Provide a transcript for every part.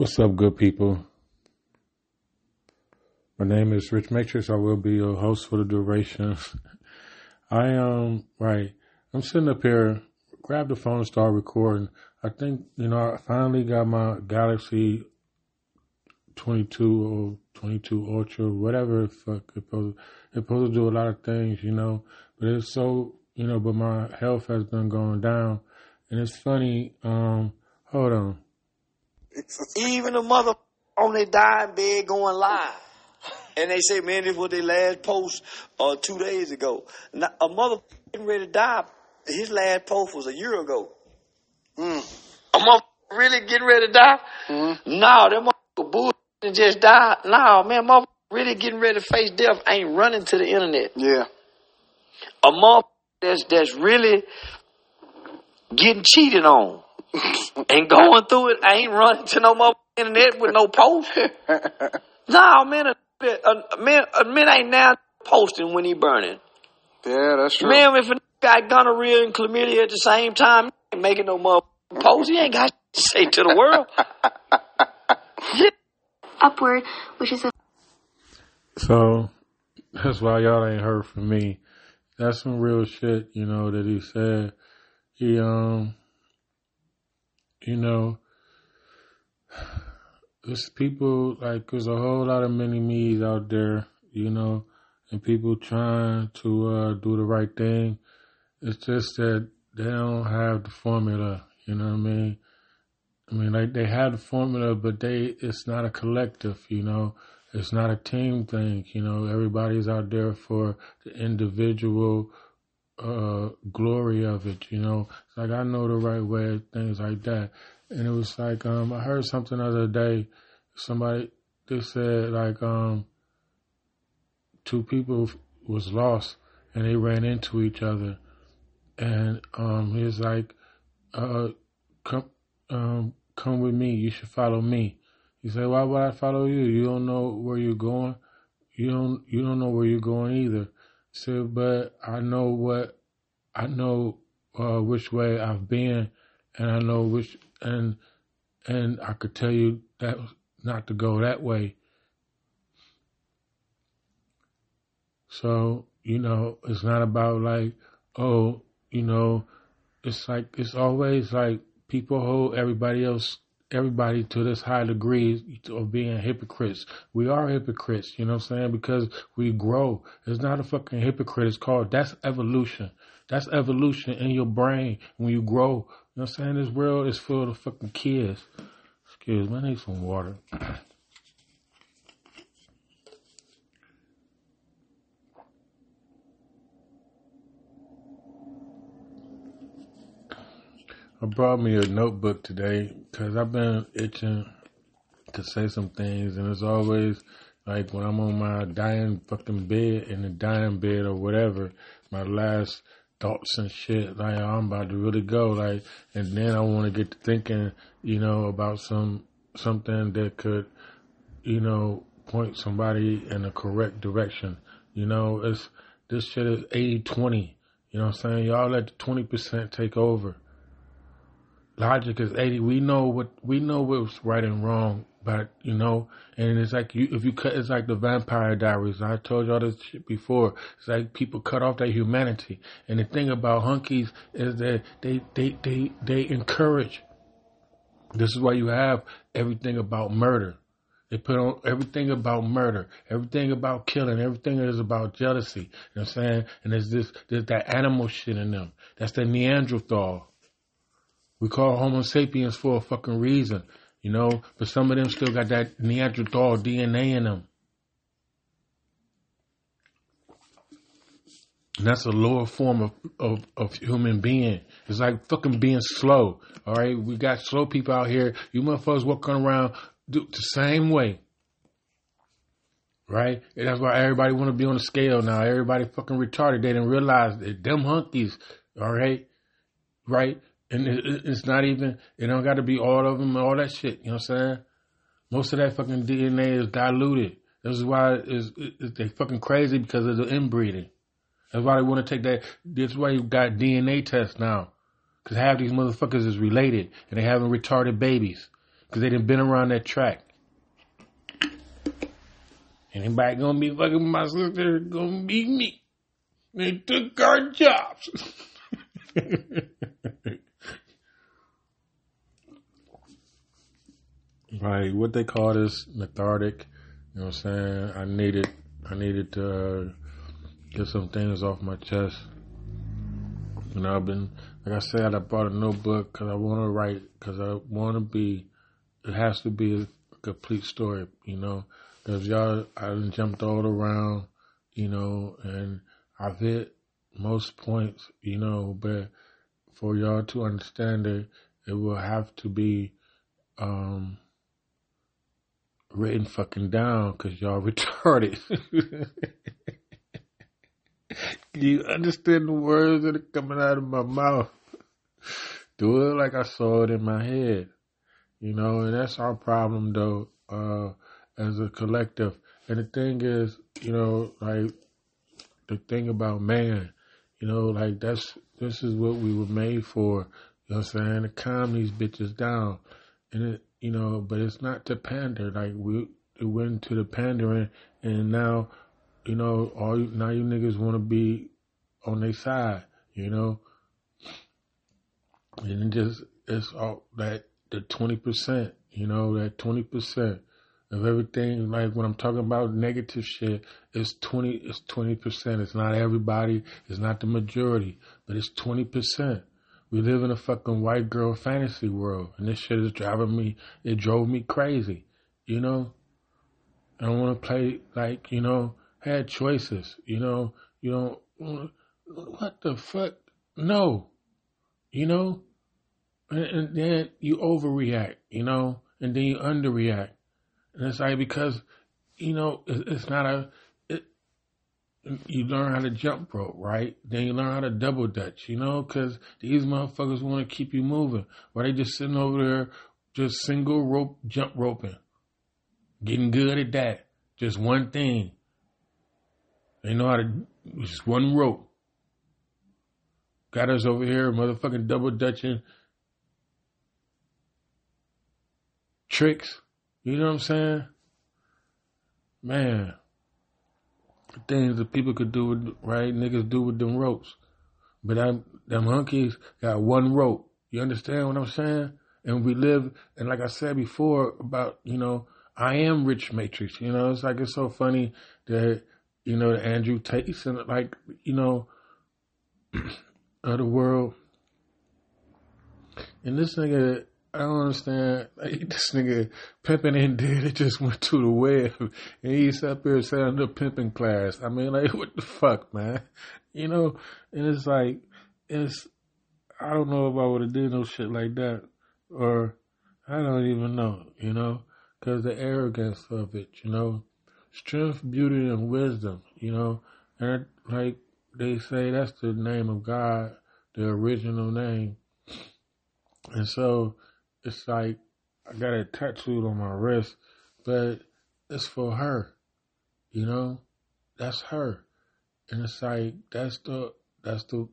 What's up, good people? My name is Rich Matrix. I will be your host for the duration. I'm sitting up here, grab the phone and start recording. I think, I finally got my Galaxy 22 or 22 Ultra, whatever the fuck. It's supposed to do a lot of things, but it's so, but my health has been going down. And it's funny, hold on. Even the mother on their dying bed going live. And they say, man, this was their last post 2 days ago. Now, a mother getting ready to die, his last post was a year ago. Mm. A mother really getting ready to die? Mm-hmm. No, that motherfucker bullshit just died. No, man, mother really getting ready to face death ain't running to the internet. Yeah. A mother that's really getting cheated on. And going through it, I ain't running to no motherfucking internet with no post. No, man ain't now posting when he burning. Yeah, that's true. Man, if a nigga got gonorrhea and chlamydia at the same time, he ain't making no motherfucking post. He ain't got shit to say to the world. Yeah. Upward, which is a... So, that's why y'all ain't heard from me. That's some real shit, that he said. He, there's people, there's a whole lot of mini-me's out there, and people trying to do the right thing. It's just that they don't have the formula, you know what I mean? They have the formula, but it's not a collective, It's not a team thing, Everybody's out there for the individual glory of it, It's like, I know the right way, things like that. And it was like, I heard something the other day, they said, two people was lost and they ran into each other. And he was like, come with me, you should follow me. He said, why would I follow you? You don't know where you're going. You don't know where you're going either. So, but I know which way I've been, and I know which, and I could tell you that not to go that way. So, it's not about it's always people hold everybody to this high degree of being hypocrites. We are hypocrites, you know what I'm saying? Because we grow. It's not a fucking hypocrite. It's called, that's evolution. That's evolution in your brain when you grow. You know what I'm saying? This world is full of fucking kids. Excuse me, I need some water. I brought me a notebook today because I've been itching to say some things, and it's always when I'm on my dying fucking bed, in the dying bed or whatever, my last thoughts and shit, I'm about to really go, and then I want to get to thinking, about something that could, point somebody in the correct direction. This shit is 80-20, you know what I'm saying? Y'all let the 20% take over. Logic is 80. We know what's right and wrong, but and it's if you cut, it's the Vampire Diaries. I told y'all this shit before. It's people cut off their humanity. And the thing about hunkies is that they encourage. This is why you have everything about murder. They put on everything about murder, everything about killing, everything that is about jealousy. You know what I'm saying? And there's that animal shit in them. That's the Neanderthal. We call Homo sapiens for a fucking reason, but some of them still got that Neanderthal DNA in them. And that's a lower form of human being. It's fucking being slow, all right? We got slow people out here. You motherfuckers walking around the same way, right? And that's why everybody want to be on the scale now. Everybody fucking retarded. They didn't realize that them hunkies, all right? Right? And it's not even, it don't got to be all of them and all that shit, you know what I'm saying? Most of that fucking DNA is diluted. This is why they fucking crazy, because of the inbreeding. That's why they want to take that, that's why you got DNA tests now. Because half these motherfuckers is related, and they having retarded babies. Because they done been around that track. Anybody gonna be fucking with my sister gonna be me. They took our jobs. Like, what they call this, lethargic, you know what I'm saying? I needed to get some things off my chest. You know, I've been, like I said, I bought a notebook because I want to write, because I want to be, it has to be a complete story, you know? Because y'all, I done jumped all around, you know, and I've hit most points, you know, but for y'all to understand it, it will have to be, written fucking down, because y'all retarded. You understand the words that are coming out of my mouth. Do it like I saw it in my head. You know, and that's our problem, though, as a collective. And the thing is, you know, like, the thing about man, you know, like, this is what we were made for. You know what I'm saying? To calm these bitches down. And it, you know, but it's not to pander. Like, it went to the pandering, and now, you know, now you niggas want to be on their side, you know? And it's all that, the 20%, you know, that 20% of everything. Like, when I'm talking about negative shit, it's 20%. It's not everybody, it's not the majority, but it's 20%. We live in a fucking white girl fantasy world, and this shit is it drove me crazy, you know? I don't want to play, like, you know, had choices, you know? You don't, what the fuck? No, you know? And then you overreact, you know? And then you underreact. And it's like, because, you know, it's not you learn how to jump rope, right? Then you learn how to double dutch, you know? Because these motherfuckers want to keep you moving. Or they just sitting over there, just single rope, jump roping. Getting good at that. Just one thing. They know how to, just one rope. Got us over here motherfucking double dutching tricks. You know what I'm saying? Man. Things that people could do with, right? Niggas do with them ropes. But them hunkies got one rope. You understand what I'm saying? And we live, and like I said before about, you know, I am Rich Matrix. You know, it's like, it's so funny that, you know, Andrew Tate, and like, you know, of the world. And this nigga, I don't understand. Like, this nigga pimping in there, it just went to the web. And he's up here saying the pimping class. I mean, like, what the fuck, man? You know? And it's like, I don't know if I would have did no shit like that. Or, I don't even know, you know? Because the arrogance of it, you know? Strength, beauty, and wisdom, you know? And, like, they say that's the name of God, the original name. And so, it's like, I got it tattooed on my wrist, but it's for her, you know, that's her. And it's like, that's the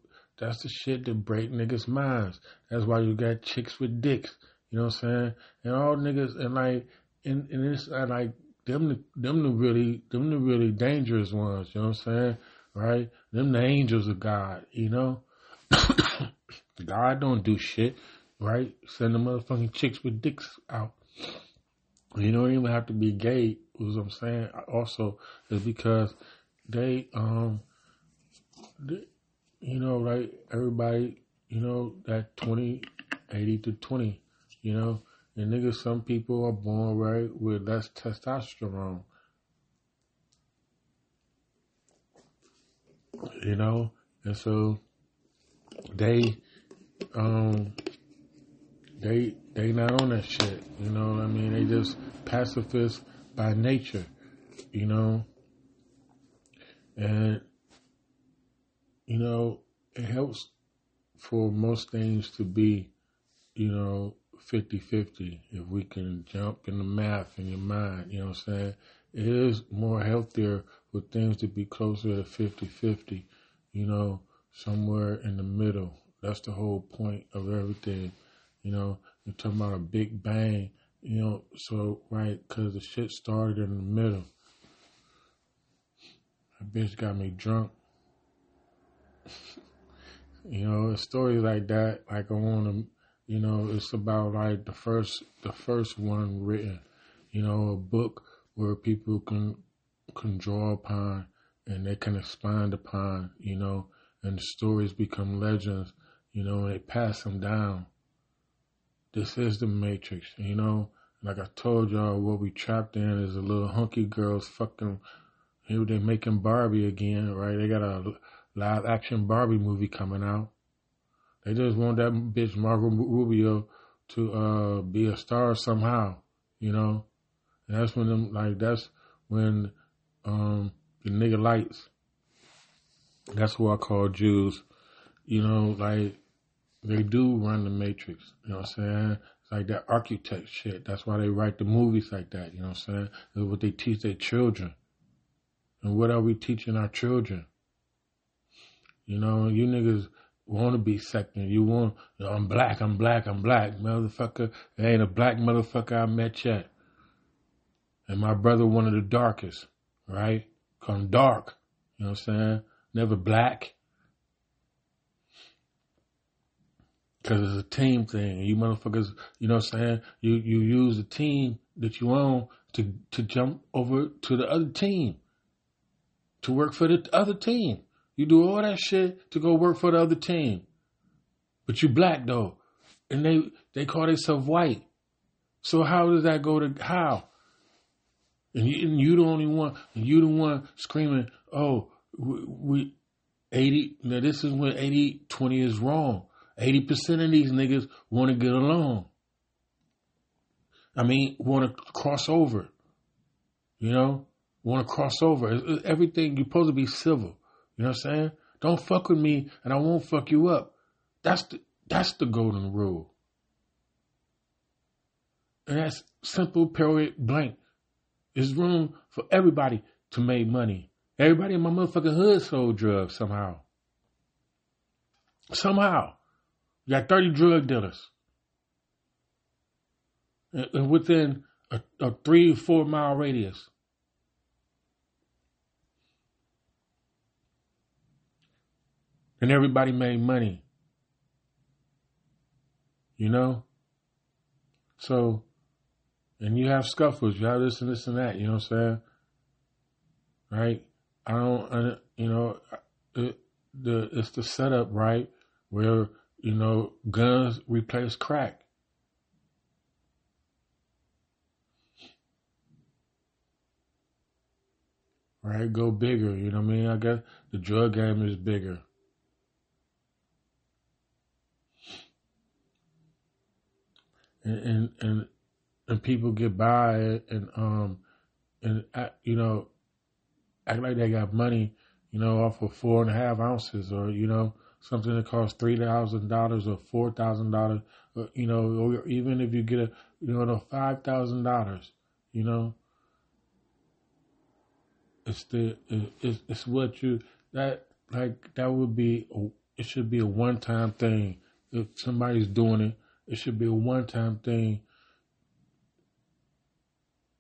shit that break niggas' minds. That's why you got chicks with dicks, you know what I'm saying? And all niggas, and like, and it's like, them the really dangerous ones, you know what I'm saying? Right? Them the angels of God, you know? God don't do shit. Right? Send the motherfucking chicks with dicks out. You don't even have to be gay, is what I'm saying. Also, is because they, you know, like everybody, you know, that 20, 80 to 20, you know, and niggas, some people are born, right, with less testosterone. You know? And so, they not on that shit, you know what I mean? They just pacifists by nature, you know? And, you know, it helps for most things to be, you know, 50-50. If we can jump in the math in your mind, you know what I'm saying? It is more healthier for things to be closer to 50-50, you know, somewhere in the middle. That's the whole point of everything. You know, you're talking about a big bang, You know, so, right, because the shit started in the middle. That bitch got me drunk. You know, a story like that, like I want to, you know, it's about like the first one written, you know, a book where people can draw upon and they can expand upon, you know, and the stories become legends, you know, and they pass them down. This is the Matrix, you know. Like I told y'all, what we trapped in is a little hunky girls fucking. Here they making Barbie again, right? They got a live action Barbie movie coming out. They just want that bitch Margot Rubio to be a star somehow, you know. And that's when them like that's when the nigga lights. That's who I call Jews, you know. Like they do run the Matrix, you know what I'm saying? It's like that architect shit. That's why they write the movies like that, you know what I'm saying? That's what they teach their children. And what are we teaching our children? You know, you niggas want to be second. You want, you know, I'm black, I'm black, I'm black. Motherfucker, there ain't a black motherfucker I met yet. And my brother one of the darkest, right? 'Cause I'm dark, you know what I'm saying? Never black. Because it's a team thing. You motherfuckers, you know what I'm saying? You use the team that you own to jump over to the other team. To work for the other team. You do all that shit to go work for the other team. But you black though. And they call themselves white. So how does that go to how? And you the only one, you the one screaming, oh, we 80, now this is when 80-20 is wrong. 80% of these niggas want to get along. I mean, want to cross over. You know? Want to cross over. It's everything, you're supposed to be civil. You know what I'm saying? Don't fuck with me and I won't fuck you up. That's the golden rule. And that's simple, period, blank. There's room for everybody to make money. Everybody in my motherfucking hood sold drugs somehow. Somehow. You got 30 drug dealers. And within a 3 or 4 mile radius. And everybody made money. You know? So, and you have scuffles. You have this and this and that. You know what I'm saying? Right? It's the setup, right? Where, you know, guns replace crack. Right? Go bigger. You know what I mean? I guess the drug game is bigger. And people get by it and you know, act like they got money, you know, off of 4.5 ounces or, you know, something that costs $3,000 or $4,000, you know, or even if you get a, you know, $5,000, you know, it's what you, that, like, that would be, it should be a one-time thing. If somebody's doing it, it should be a one-time thing,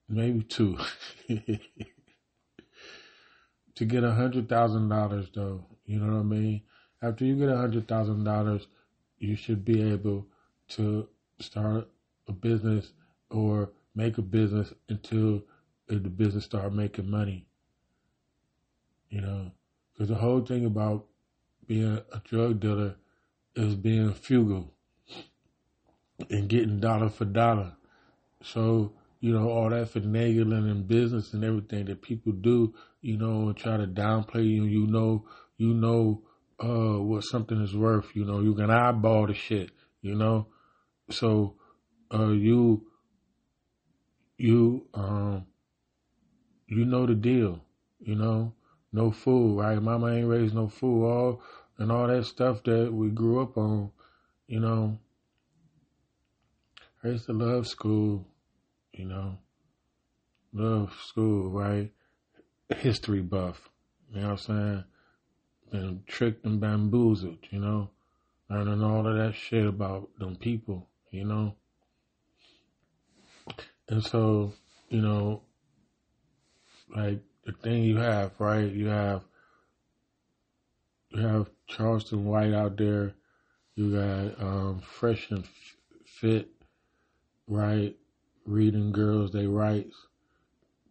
maybe two, to get $100,000 though. You know what I mean? After you get $100,000, you should be able to start a business or make a business until the business start making money. You know, because the whole thing about being a drug dealer is being frugal. And getting dollar for dollar. So, you know, all that finagling and business and everything that people do, you know, and try to downplay you, you know, what something is worth, you know, you can eyeball the shit, you know. So, you know the deal, you know, no fool, right? Mama ain't raised no fool, all that stuff that we grew up on, you know. I used to love school, you know, love school, right? History buff, you know what I'm saying? Been tricked and bamboozled, you know, learning all of that shit about them people, you know? And so, you know, like the thing you have, right? You have Charleston White out there. You got Fresh and Fit, right? Reading Girls They Rights.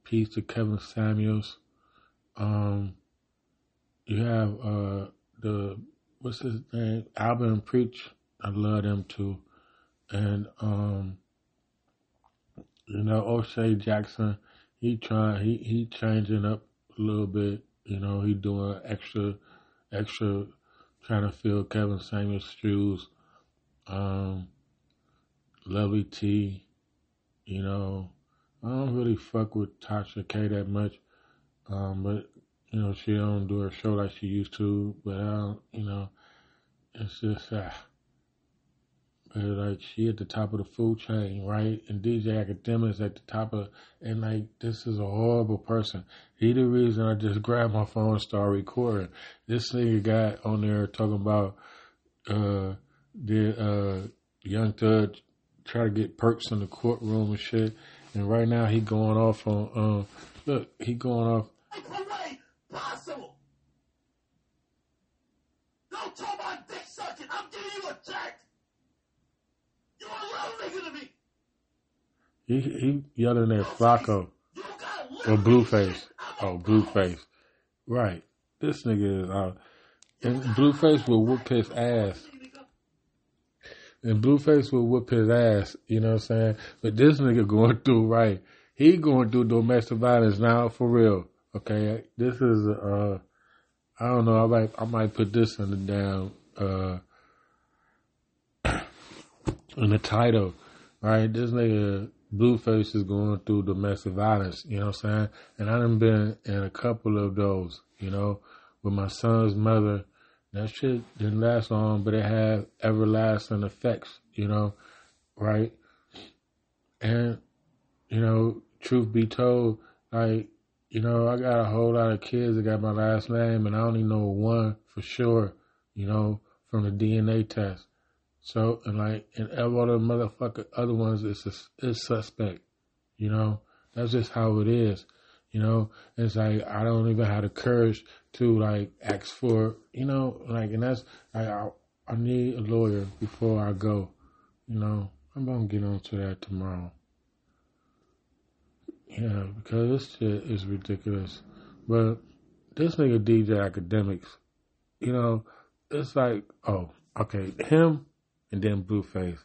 Peace to Kevin Samuels. You have what's his name? Alvin and Preach. I love them too. And you know, O'Shea Jackson, he changing up a little bit, you know, he doing extra trying to fill Kevin Samuels' shoes. Lovey T, you know. I don't really fuck with Tasha K that much. But you know, she don't do her show like she used to, but I don't, you know, it's just like she at the top of the food chain, right? And DJ Academics at the top of, and like this is a horrible person. He the reason I just grabbed my phone and started recording. This nigga got on there talking about the Young Thug try to get perks in the courtroom and shit. And right now he going off on he going off. It's already possible. Don't talk about dick sucking. I'm giving you a jack. You're a little nigga to me. He yelling at Flacco or Blueface. Oh, Blueface. Right. This nigga is out. And Blueface will whoop his ass. And Blueface will whoop his ass. You know what I'm saying? But this nigga going through, right. He going through domestic violence now for real. Okay. This is, I don't know. I might put this in the down, in the title, right? This nigga Blueface is going through domestic violence, you know what I'm saying? And I done been in a couple of those, you know, with my son's mother. That shit didn't last long, but it had everlasting effects, you know, right? And, you know, truth be told, like, you know, I got a whole lot of kids that got my last name, and I only know one for sure, you know, from the DNA test. So, and like, and all the motherfucking other ones is suspect, you know? That's just how it is, you know? It's like, I don't even have the courage to, like, ask for, you know? Like, and that's, like, I need a lawyer before I go, you know? I'm gonna get onto that tomorrow. Yeah, because this shit is ridiculous. But this nigga DJ Academics, you know, it's like, oh, okay, him, and then Blueface.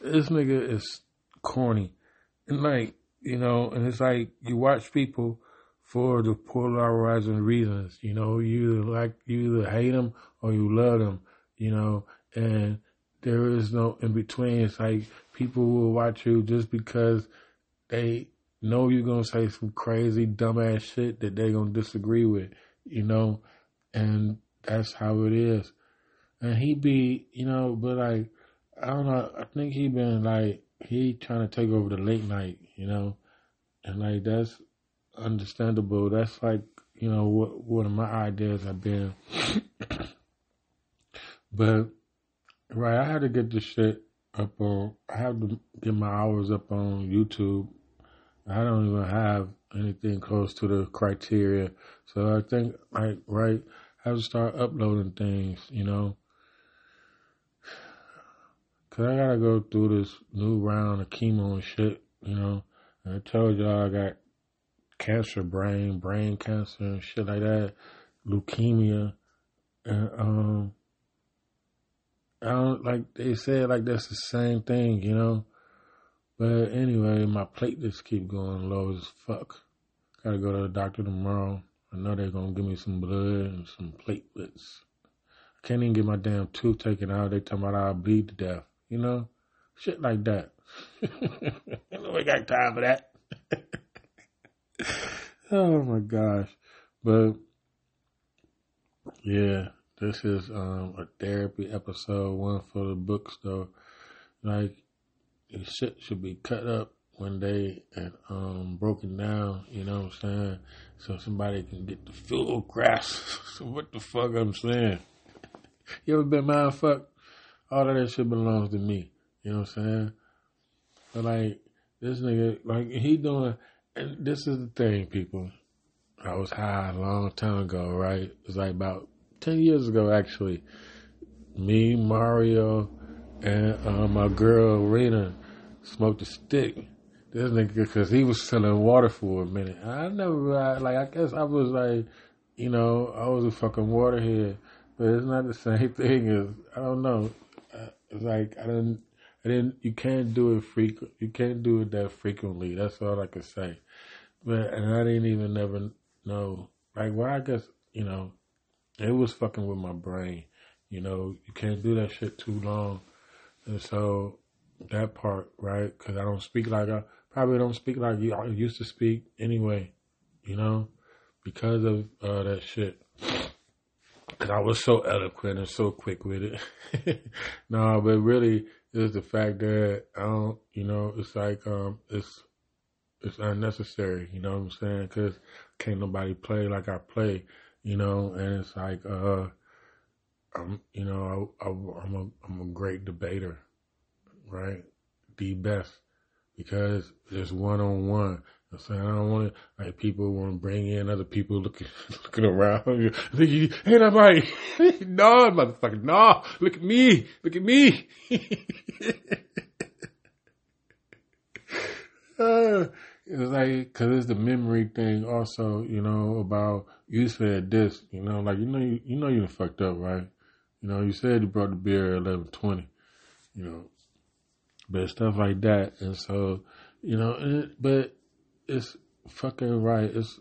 This nigga is corny. And like, you know, and it's like you watch people for the polarizing reasons. You know, you either hate them or you love them, you know, and there is no in between. It's like people will watch you just because they know you're going to say some crazy dumbass shit that they're going to disagree with, you know, and that's how it is. And he be, you know, but like, I don't know, I think he been like, he trying to take over the late night, you know, and like, that's understandable. That's like, you know, what my ideas have been. But, right, I had to get this shit up on, I have to get my hours up on YouTube. I don't even have anything close to the criteria. So I think, like, right, I have to start uploading things, you know. Cause I gotta go through this new round of chemo and shit, you know. And I told y'all I got cancer, brain cancer and shit like that, leukemia, and I don't, like they said, like that's the same thing, you know. But anyway, my platelets keep going low as fuck. Gotta go to the doctor tomorrow. I know they're gonna give me some blood and some platelets. I can't even get my damn tooth taken out. They talking about I'll bleed to death, you know? Shit like that. Nobody got time for that. Oh my gosh. But yeah, this is a therapy episode, one for the books though. Like this shit should be cut up one day and broken down, you know what I'm saying? So somebody can get the full grasp of what the fuck I'm saying. You ever been mind fucked? All of that shit belongs to me. You know what I'm saying? But like, This nigga, like, he doing, and this is the thing, people. I was high a long time ago, right? It was like about 10 years ago, actually. Me, Mario, and my girl, Rena, smoked a stick. This nigga, because he was selling water for a minute. I never, like, I guess I was like, you know, I was a fucking waterhead. But it's not the same thing as, I don't know. It's like, I didn't, you can't do it that frequently. That's all I could say. But, and I didn't even never know. Like, well, I guess, you know, it was fucking with my brain. You know, you can't do that shit too long. And so, that part, right? Because I probably don't speak like I used to speak anyway, you know, because of that shit. Because I was so eloquent and so quick with it. No, but really, it's the fact that I don't, you know, it's like, it's unnecessary, you know what I'm saying? Because can't nobody play like I play, you know, and it's like, I'm, you know, I'm a great debater, right? The best, because it's one-on-one. I'm saying, I don't want to, like, people want to bring in other people looking around. Hey, nobody. No, motherfucker, no. Look at me. Look at me. It was like, because it's the memory thing also, you know, about you said this, you know, like, you know you done fucked up, right? You know, you said you brought the beer at 11:20, you know, but stuff like that. And so, you know, but it's fucking right. It's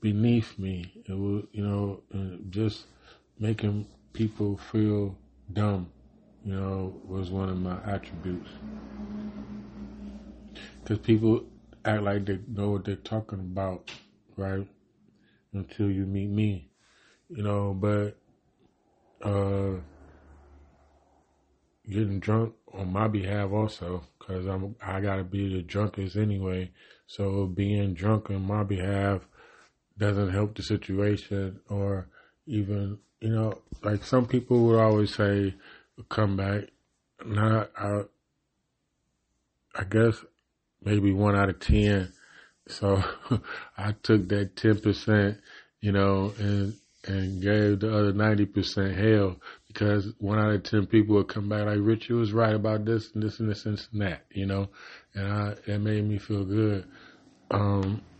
beneath me. It was, you know, just making people feel dumb, you know, was one of my attributes. Because people act like they know what they're talking about, right? Until you meet me, you know, but getting drunk on my behalf also, because I gotta be the drunkest anyway, so being drunk on my behalf doesn't help the situation, or even, you know, like some people would always say, come back. Now, I guess maybe 1 out of 10, so I took that 10%, you know, and gave the other 90% hell, because 1 out of 10 people would come back like, Rich, you was right about this and this and this and that, you know, and it made me feel good,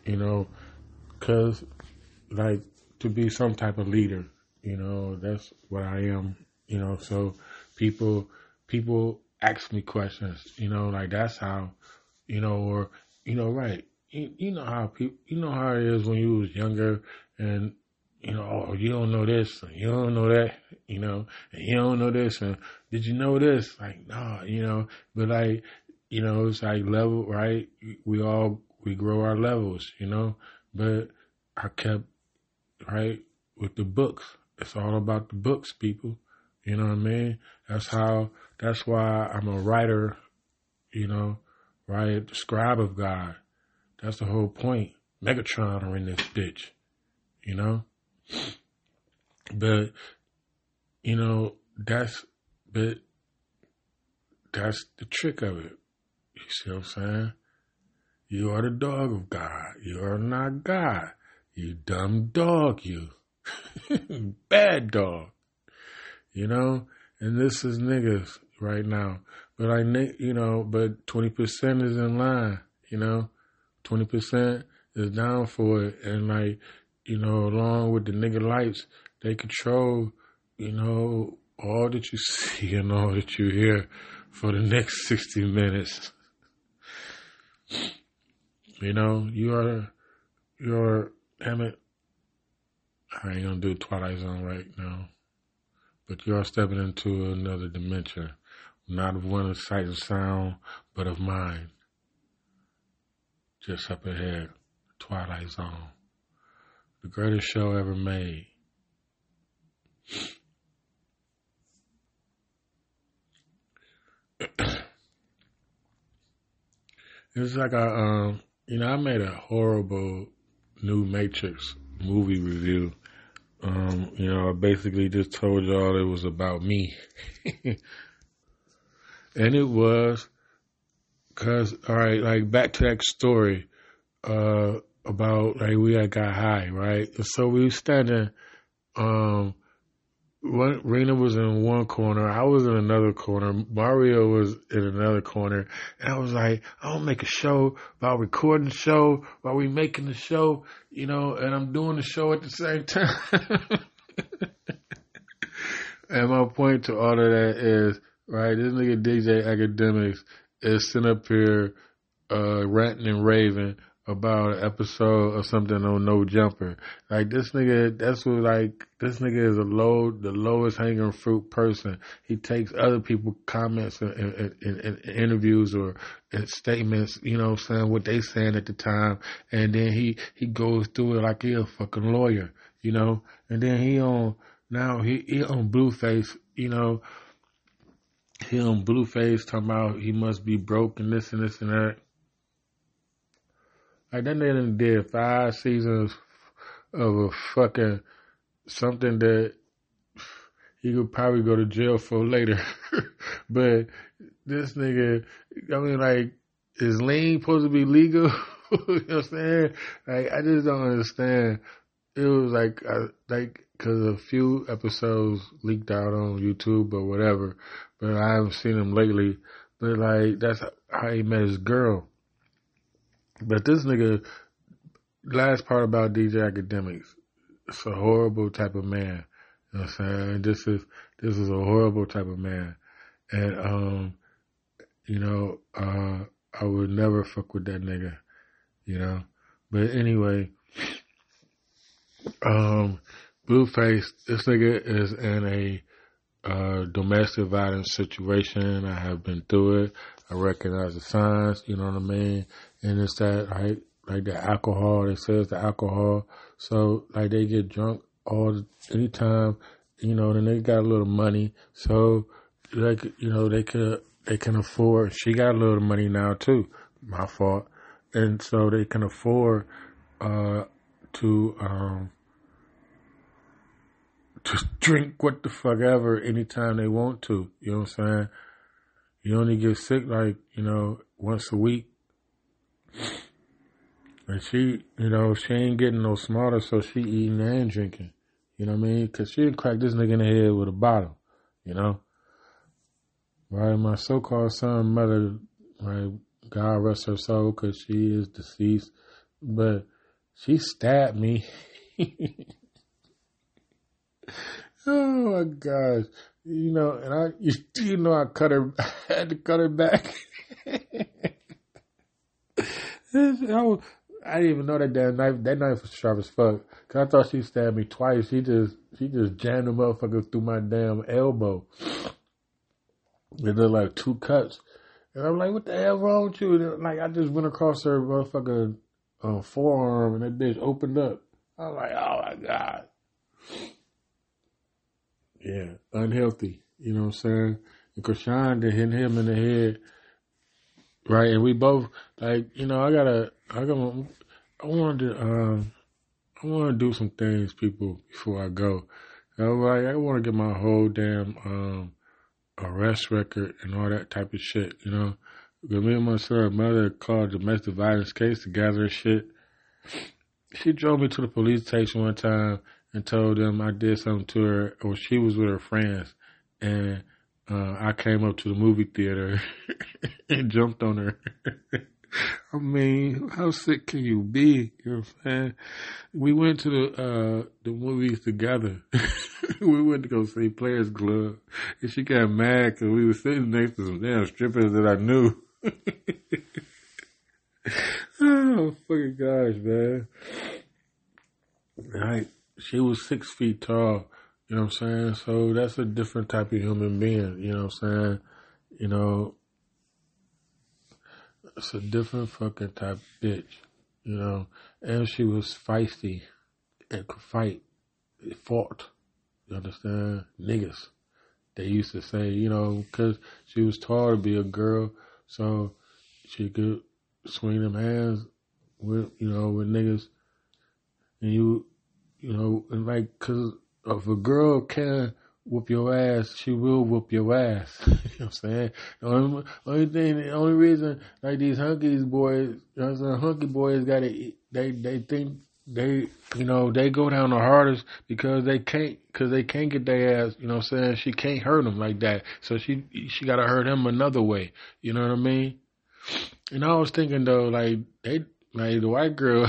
you know, because, like, to be some type of leader, you know, that's what I am, you know, so people ask me questions, you know, like, that's how, you know, or, you know, right, you know how people, you know how it is when you was younger, and, you know, oh, you don't know this, and you don't know that, you know, and you don't know this, and did you know this? Like, nah, you know, but like, you know, it's like level, right? We grow our levels, you know, but I kept, right, with the books. It's all about the books, people, you know what I mean? That's why I'm a writer, you know, right? The scribe of God. That's the whole point. Megatron are in this bitch, you know? But, you know, that's the trick of it. You see what I'm saying? You are the dog of God. You are not God. You dumb dog, you. Bad dog. You know? And this is niggas right now. But you know, but 20% is in line, you know? 20% is down for it. And like, you know, along with the nigga lights, they control, you know, all that you see and all that you hear for the next 60 minutes. You know, you're, damn it, I ain't gonna do Twilight Zone right now, but you are stepping into another dimension, not of one of sight and sound, but of mind. Just up ahead, Twilight Zone. The greatest show ever made. It's like I, you know, I made a horrible new Matrix movie review. You know, I basically just told y'all it was about me. And it was, Cause, all right, like back to that story about like we had got high, right? So we were standing. Rena was in one corner, I was in another corner, Mario was in another corner, and I was like, I don't make a show while recording the show, while we making the show, you know, and I'm doing the show at the same time. And my point to all of that is, right, this nigga DJ Academics is sitting up here ranting and raving about an episode of something on No Jumper. Like this nigga, that's what, like, this nigga is the lowest hanging fruit person. He takes other people's comments and interviews or and statements, you know what I'm saying, what they saying at the time, and then he goes through it like he a fucking lawyer, you know? And then he on Blueface, you know, he on Blueface talking about he must be broke and this and this and that. Like, that nigga did 5 seasons of a fucking something that he could probably go to jail for later. But this nigga, I mean, like, is lean supposed to be legal? You know what I'm saying? Like, I just don't understand. It was like, because a few episodes leaked out on YouTube or whatever, but I haven't seen them lately. But, like, that's how he met his girl. But this nigga, last part about DJ Academics, it's a horrible type of man. You know what I'm saying? This is a horrible type of man. And, you know, I would never fuck with that nigga, you know? But anyway, Blueface, this nigga is in a domestic violence situation. I have been through it. I recognize the signs, you know what I mean? And it's that, like the alcohol, it says the alcohol. So, like, they get drunk any time, you know, and they got a little money. So, like, you know, they can afford, she got a little money now too, my fault. And so they can afford, to drink what the fuck ever anytime they want to, you know what I'm saying? You only get sick, like, you know, once a week. And she, you know, she ain't getting no smarter, so she eating and drinking. You know what I mean? Because she didn't crack this nigga in the head with a bottle, you know? Right? My so-called son, mother, right? God rest her soul, because she is deceased. But she stabbed me. Oh, my gosh. You know, and I cut her, I had to cut her back. I didn't even know that damn knife. That knife was sharp as fuck. Cause I thought she stabbed me twice. She just jammed the motherfucker through my damn elbow. It looked like 2 cuts. And I'm like, what the hell wrong with you? And like, I just went across her motherfucking forearm and that bitch opened up. I was like, oh my God. Yeah, unhealthy. You know what I'm saying? And Krishan did hit him in the head. Right, and we both, like, you know, I want to do some things, people, before I go. I want to get my whole damn arrest record and all that type of shit, you know. Because me and my son and mother called a domestic violence case to gather shit. She drove me to the police station one time and told them I did something to her, or she was with her friends, and I came up to the movie theater and jumped on her. I mean, how sick can you be? You know what I'm saying? We went to the movies together. We went to go see Players Club, and she got mad because we were sitting next to some damn strippers that I knew. Oh, fucking gosh, man. Like, she was 6 feet tall. You know what I'm saying? So that's a different type of human being. You know what I'm saying? You know, it's a different fucking type of bitch. You know, and she was feisty and could fight. It fought. You understand? Niggas. They used to say, you know, because she was tall to be a girl, so she could swing them hands with, you know, with niggas. And you know, and like, because if a girl can whoop your ass, she will whoop your ass. You know what I'm saying? The only reason, like these hunkies boys, you know what I'm saying? Hunky boys gotta eat. They think they, you know, they go down the hardest because they can't get their ass, you know what I'm saying? She can't hurt them like that. So she gotta hurt him another way. You know what I mean? And I was thinking though, like the white girl,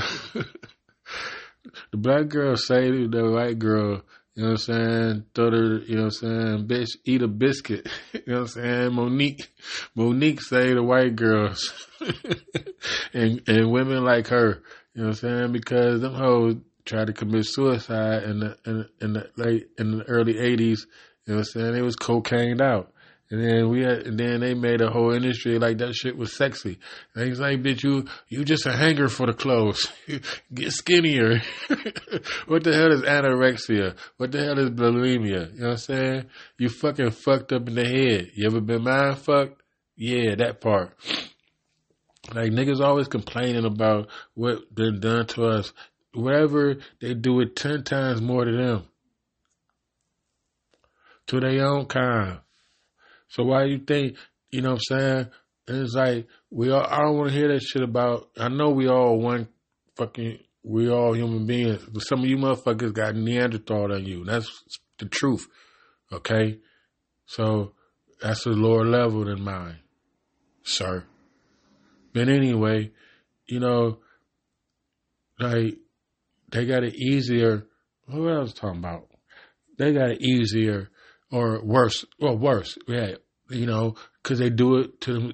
the black girl say to the white girl, you know what I'm saying? Told her, you know what I'm saying? Bitch, eat a biscuit. You know what I'm saying? Monique say to white girls and women like her, you know what I'm saying? Because them hoes tried to commit suicide in the early 80s. You know what I'm saying? They was cocained out. And then they made a whole industry like that shit was sexy. And he's like, bitch, you just a hanger for the clothes. Get skinnier. What the hell is anorexia? What the hell is bulimia? You know what I'm saying? You fucking fucked up in the head. You ever been mind fucked? Yeah, that part. Like niggas always complaining about what been done to us. Whatever, they do it 10 times more to them. To their own kind. So why you think, you know what I'm saying? And it's like, I don't want to hear that shit about, I know we all human beings, but some of you motherfuckers got Neanderthal on you. That's the truth. Okay? So that's a lower level than mine, sir. But anyway, you know, like, they got it easier. What I was talking about? They got it easier. Or worse, yeah, you know, because they do it to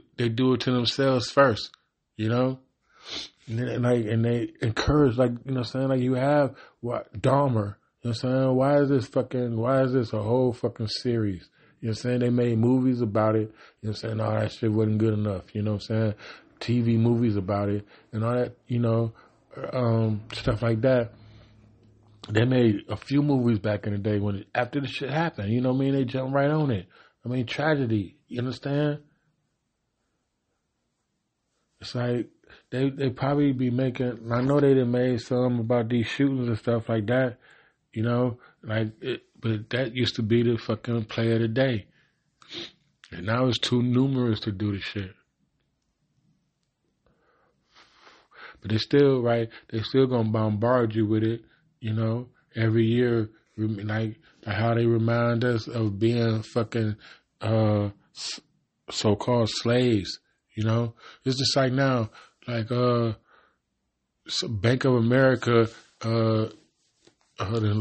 themselves first, you know, and they encourage, like, you know what I'm saying, like you have what Dahmer, you know what I'm saying, why is this a whole fucking series, you know what I'm saying, they made movies about it, you know what I'm saying, all that shit wasn't good enough, you know what I'm saying, TV movies about it, and all that, you know, stuff like that. They made a few movies back in the day after the shit happened, you know what I mean? They jumped right on it. I mean, tragedy, you understand? It's like, they probably be making, I know they done made some about these shootings and stuff like that, you know? But that used to be the fucking play of the day. And now it's too numerous to do the shit. But they still gonna bombard you with it. You know, every year, like how they remind us of being fucking so-called slaves. You know, it's just like now, like Bank of America lost $12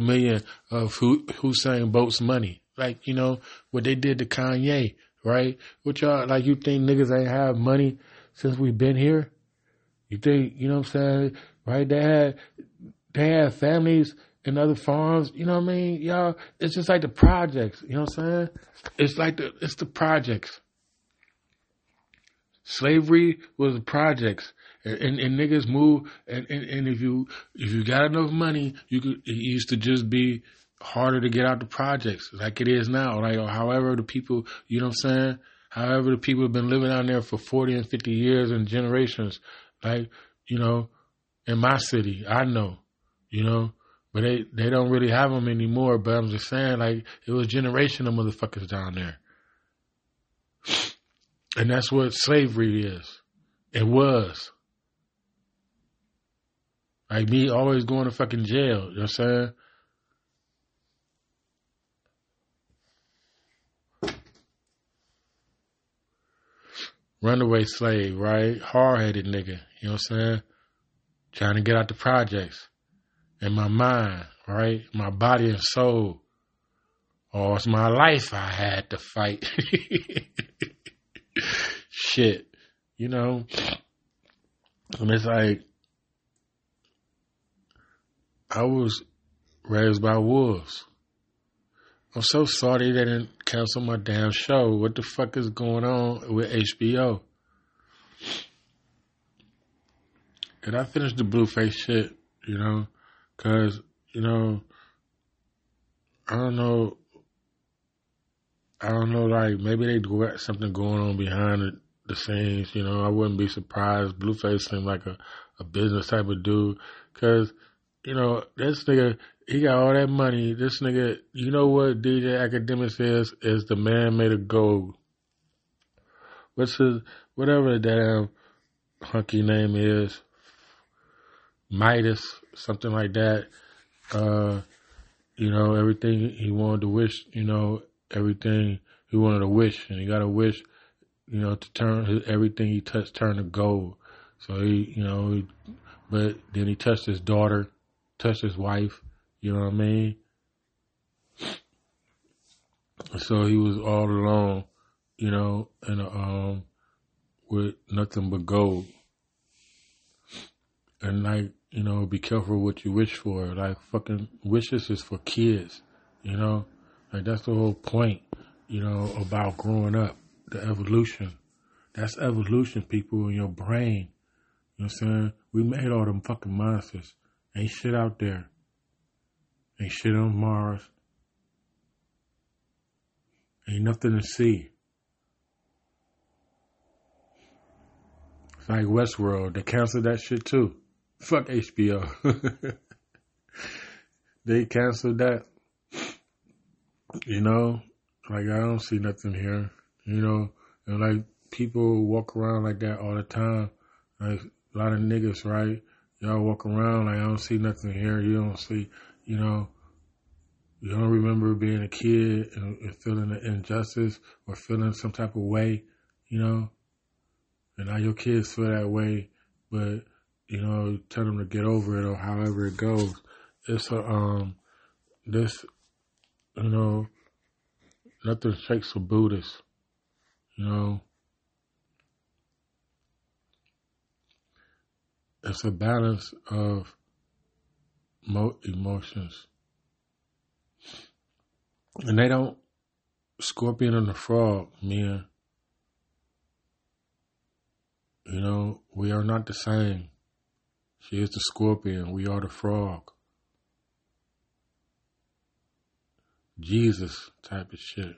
million of Usain Bolt's money. Like, you know what they did to Kanye, right? What y'all, like, you think niggas ain't have money since we've been here? You think, you know what I'm saying? Right, they had families in other farms, you know what I mean, y'all? It's just like the projects, you know what I'm saying? It's like the projects. Slavery was the projects, and niggas moved, and if you got enough money, it used to just be harder to get out the projects, like it is now, like however the people, you know what I'm saying? However the people have been living out there for 40 and 50 years and generations, like, you know. In my city, I know, you know, but they don't really have them anymore. But I'm just saying, like, it was a generation of motherfuckers down there. And that's what slavery is. It was. Like me always going to fucking jail, you know what I'm saying? Runaway slave, right? Hard-headed nigga, you know what I'm saying? Trying to get out the projects in my mind, right? My body and soul. Oh, it's my life I had to fight. Shit, you know? And it's like, I was raised by wolves. I'm so sorry they didn't cancel my damn show. What the fuck is going on with HBO? And I finished the Blueface shit, you know, because, you know, I don't know, like, maybe they got something going on behind the scenes, you know, I wouldn't be surprised. Blueface seemed like a business type of dude, because, you know, this nigga, He got all that money. This nigga, you know what DJ Academics is the man made of gold. What's his, whatever the damn hunky name is, Midas, something like that. You know, everything he wanted to wish, you know, everything he wanted to wish, and he got a wish, you know, to turn his, everything he touched turned to gold. So he, you know, he, but then he touched his daughter, touched his wife, you know what I mean? So he was all alone, you know, and with nothing but gold. And like, you know, be careful what you wish for. Like fucking wishes is for kids, you know? Like that's the whole point, you know, about growing up, the evolution. That's evolution, people, in your brain. You know what I'm saying? We made all them fucking monsters. Ain't shit out there. Ain't shit on Mars. Ain't nothing to see. It's like Westworld. They canceled that shit too. Fuck HBO. They canceled that. You know? Like, I don't see nothing here. You know? And like, people walk around like that all the time. Like, a lot of niggas, right? Y'all walk around like, I don't see nothing here. You don't see, you know, you don't remember being a kid and feeling the injustice or feeling some type of way, you know. And now your kids feel that way, but, you know, tell them to get over it or however it goes. It's a, this, you know, nothing shakes a Buddhist, you know. It's a balance of emotions. And they don't, Scorpion and the Frog, man. You know, we are not the same. She is the scorpion. We are the frog. Jesus type of shit.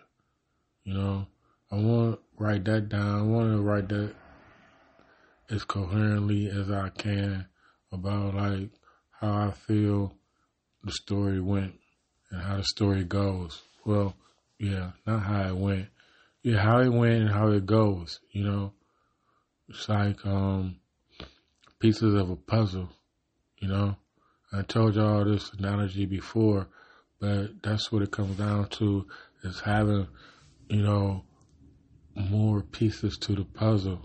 You know, I want to write that down. I want to write that as coherently as I can about like how I feel the story went and how the story goes. Well, yeah, not how it went. Yeah, how it went and how it goes, you know. It's like pieces of a puzzle, you know. I told y'all this analogy before, but that's what it comes down to is having, you know, more pieces to the puzzle.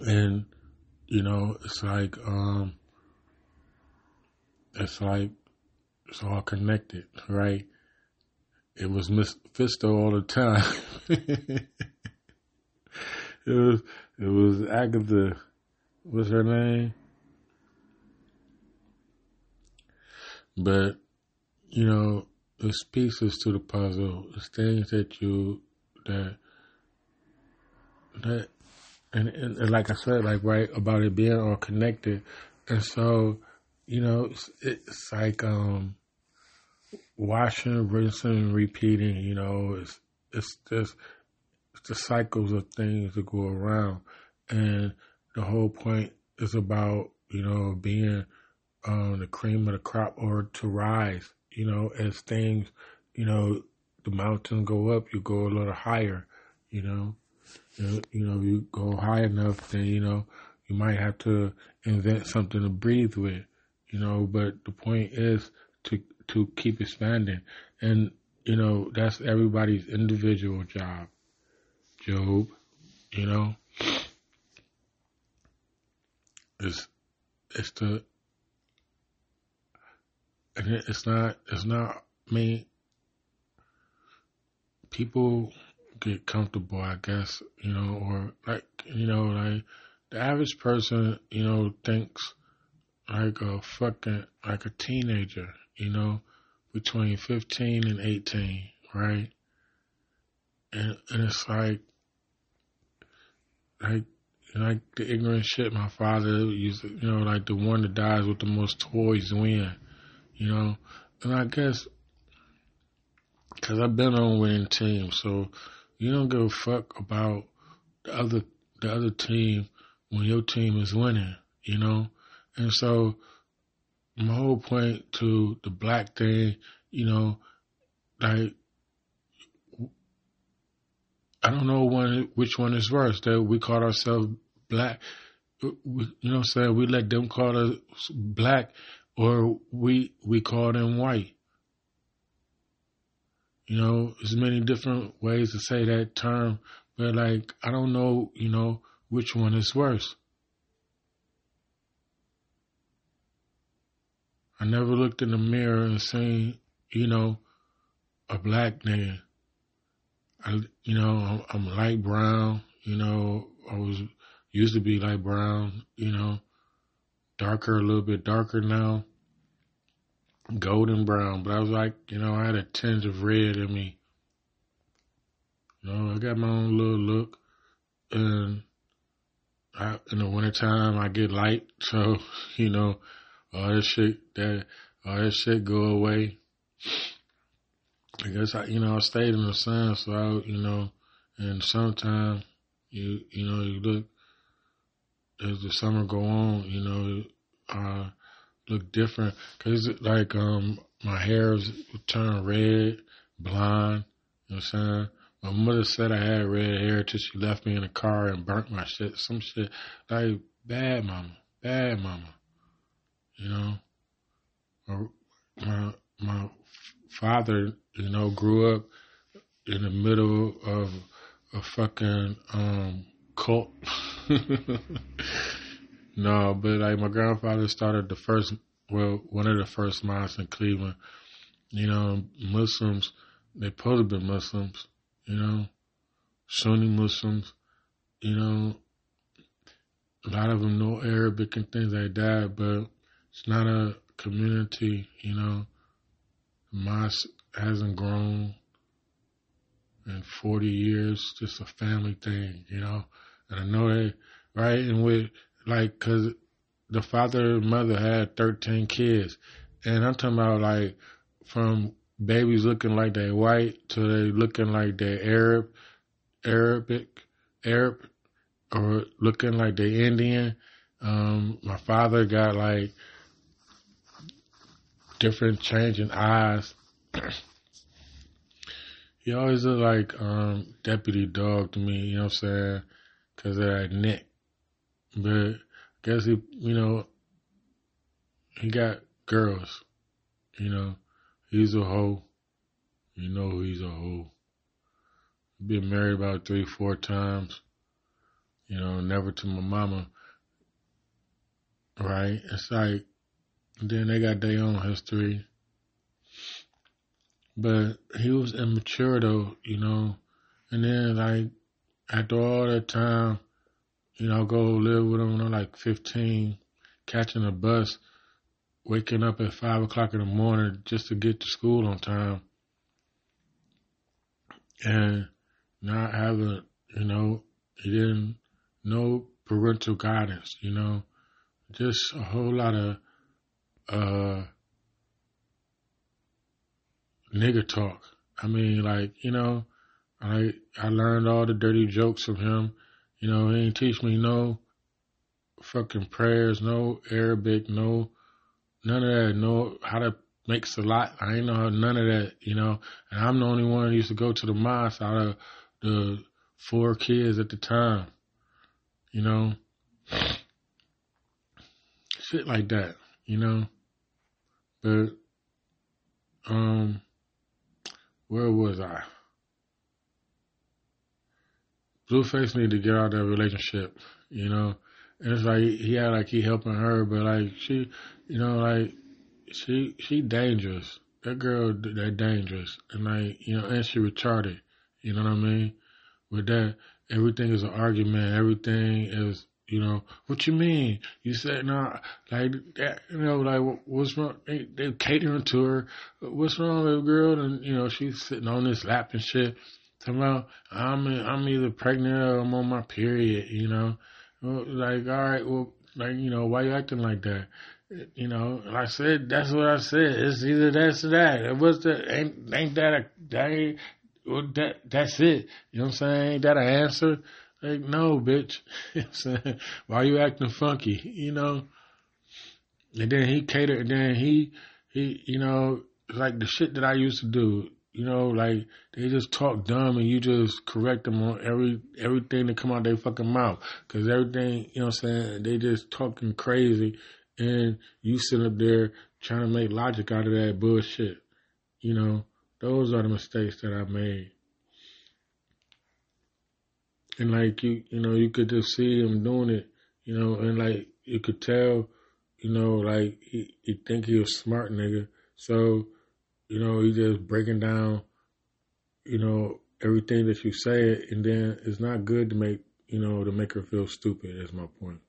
And, you know, it's like, it's all connected, right? It was Mephisto all the time. it was Agatha, what's her name? But, you know, it's pieces to the puzzle. It's things that you, that, And like I said, like, right, about it being all connected. And so, you know, it's like washing, rinsing, repeating, you know. It's just it's the cycles of things that go around. And the whole point is about, you know, being the cream of the crop or to rise, you know, as things, you know, the mountains go up, you go a little higher, you know. You know, you go high enough, then, you know, you might have to invent something to breathe with, you know, but the point is to keep expanding. And, you know, that's everybody's individual job, Job, you know. People get comfortable, I guess, you know, or like, you know, like the average person, you know, thinks like a fucking, like a teenager, you know, between 15 and 18, right? And it's like the ignorant shit my father used to, you know, like the one that dies with the most toys win, you know? And I guess, cause I've been on winning teams, so, you don't give a fuck about the other team when your team is winning, you know? And so my whole point to the black thing, you know, like, I don't know which one is worse, that we call ourselves black, you know what I'm saying, we let them call us black, or we call them white. You know, there's many different ways to say that term, but like, I don't know, you know, which one is worse. I never looked in the mirror and seen, you know, a black man. I'm light brown, you know, I was used to be light brown, you know, darker, a little bit darker now, golden brown, but I was like, you know, I had a tinge of red in me. You know, I got my own little look, and in the wintertime, I get light, so, you know, all that shit go away. I guess I stayed in the sun, so and sometimes you look as the summer go on, I look different, cause like my hair turned red, blonde. You know what I'm saying? My mother said I had red hair till she left me in the car and burnt my shit. Some shit like bad mama. You know, my father, grew up in the middle of a fucking cult. No, but like my grandfather started one of the first mosques in Cleveland. You know, Muslims, they supposed to be Muslims, Sunni Muslims, a lot of them know Arabic and things like that, but it's not a community, mosque hasn't grown in 40 years, just a family thing, and I know that, right, and with, like, because the father and mother had 13 kids, and I'm talking about, like, from babies looking like they white to they looking like they Arab, or looking like they Indian. My father got, like, different changing eyes. He always looked like Deputy Dog to me, you know what I'm saying? Because of that neck. But I guess he, he got girls, He's a hoe. You know he's a hoe. Been married about 3-4 times, never to my mama. Right? It's like, then they got their own history. But he was immature though, And then like after all that time, I go live with him when I'm like 15, catching a bus, waking up at 5 o'clock in the morning just to get to school on time. And not having, he didn't know parental guidance, just a whole lot of nigger talk. I mean, like, I learned all the dirty jokes from him. He didn't teach me no fucking prayers, no Arabic, no none of that, no how to make salat. I ain't know how none of that, And I'm the only one who used to go to the mosque out of the 4 kids at the time, Shit like that, But where was I? Blueface need to get out of that relationship, And it's like he had like he helping her, but like she, like she dangerous. That girl, that dangerous, and like and she retarded. You know what I mean? With that, everything is an argument. Everything is. What you mean? You said, no, like, that, like, what's wrong? They catering to her. What's wrong with the girl? And, she's sitting on this lap and shit. Talking about, I'm either pregnant or I'm on my period, Like, all right, well, like, why you acting like that? And I said, that's what I said. It's either that's or that. What's that? Ain't that a, that ain't, well, that, that's it. You know what I'm saying? Ain't that an answer? Like, no, bitch. Why you acting funky? And then he catered, and then he, you know, like the shit that I used to do, you know, like they just talk dumb and you just correct them on everything that come out their fucking mouth. Cause everything, you know what I'm saying, they just talking crazy and you sit up there trying to make logic out of that bullshit. You know, those are the mistakes that I made. And like, you know, you could just see him doing it, you know, and like, you could tell, you know, like, he think he was smart nigga. So, you know, he just breaking down, you know, everything that you say, and then it's not good to make, you know, to make her feel stupid, is my point.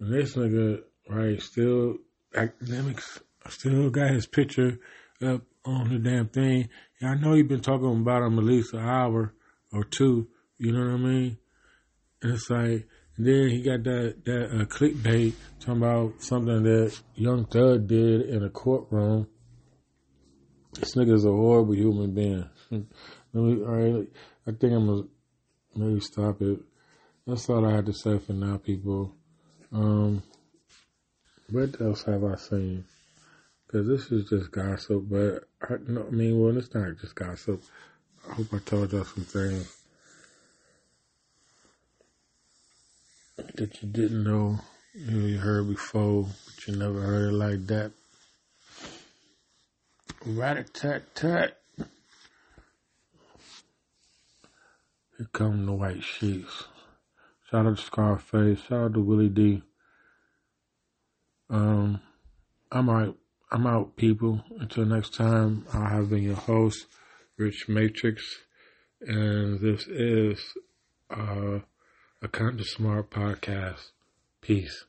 And this nigga, right, still, Academics, still got his picture up on the damn thing. And I know you've been talking about him at least an hour or two, you know what I mean? And it's like, and then he got that clickbait talking about something that Young Thug did in a courtroom. This nigga's a horrible human being. All right, I think I'm going to maybe stop it. That's all I had to say for now, people. What else have I seen? Because this is just gossip, but well, it's not just gossip. I hope I told y'all some things that you didn't know, you heard before, but you never heard it like that. Rat-a-tat-tat. Here come the white sheets. Shout out to Scarface. Shout out to Willie D. I'm out, people. Until next time, I have been your host, Rich Matrix. And this is... A Kind of Smart podcast. Peace.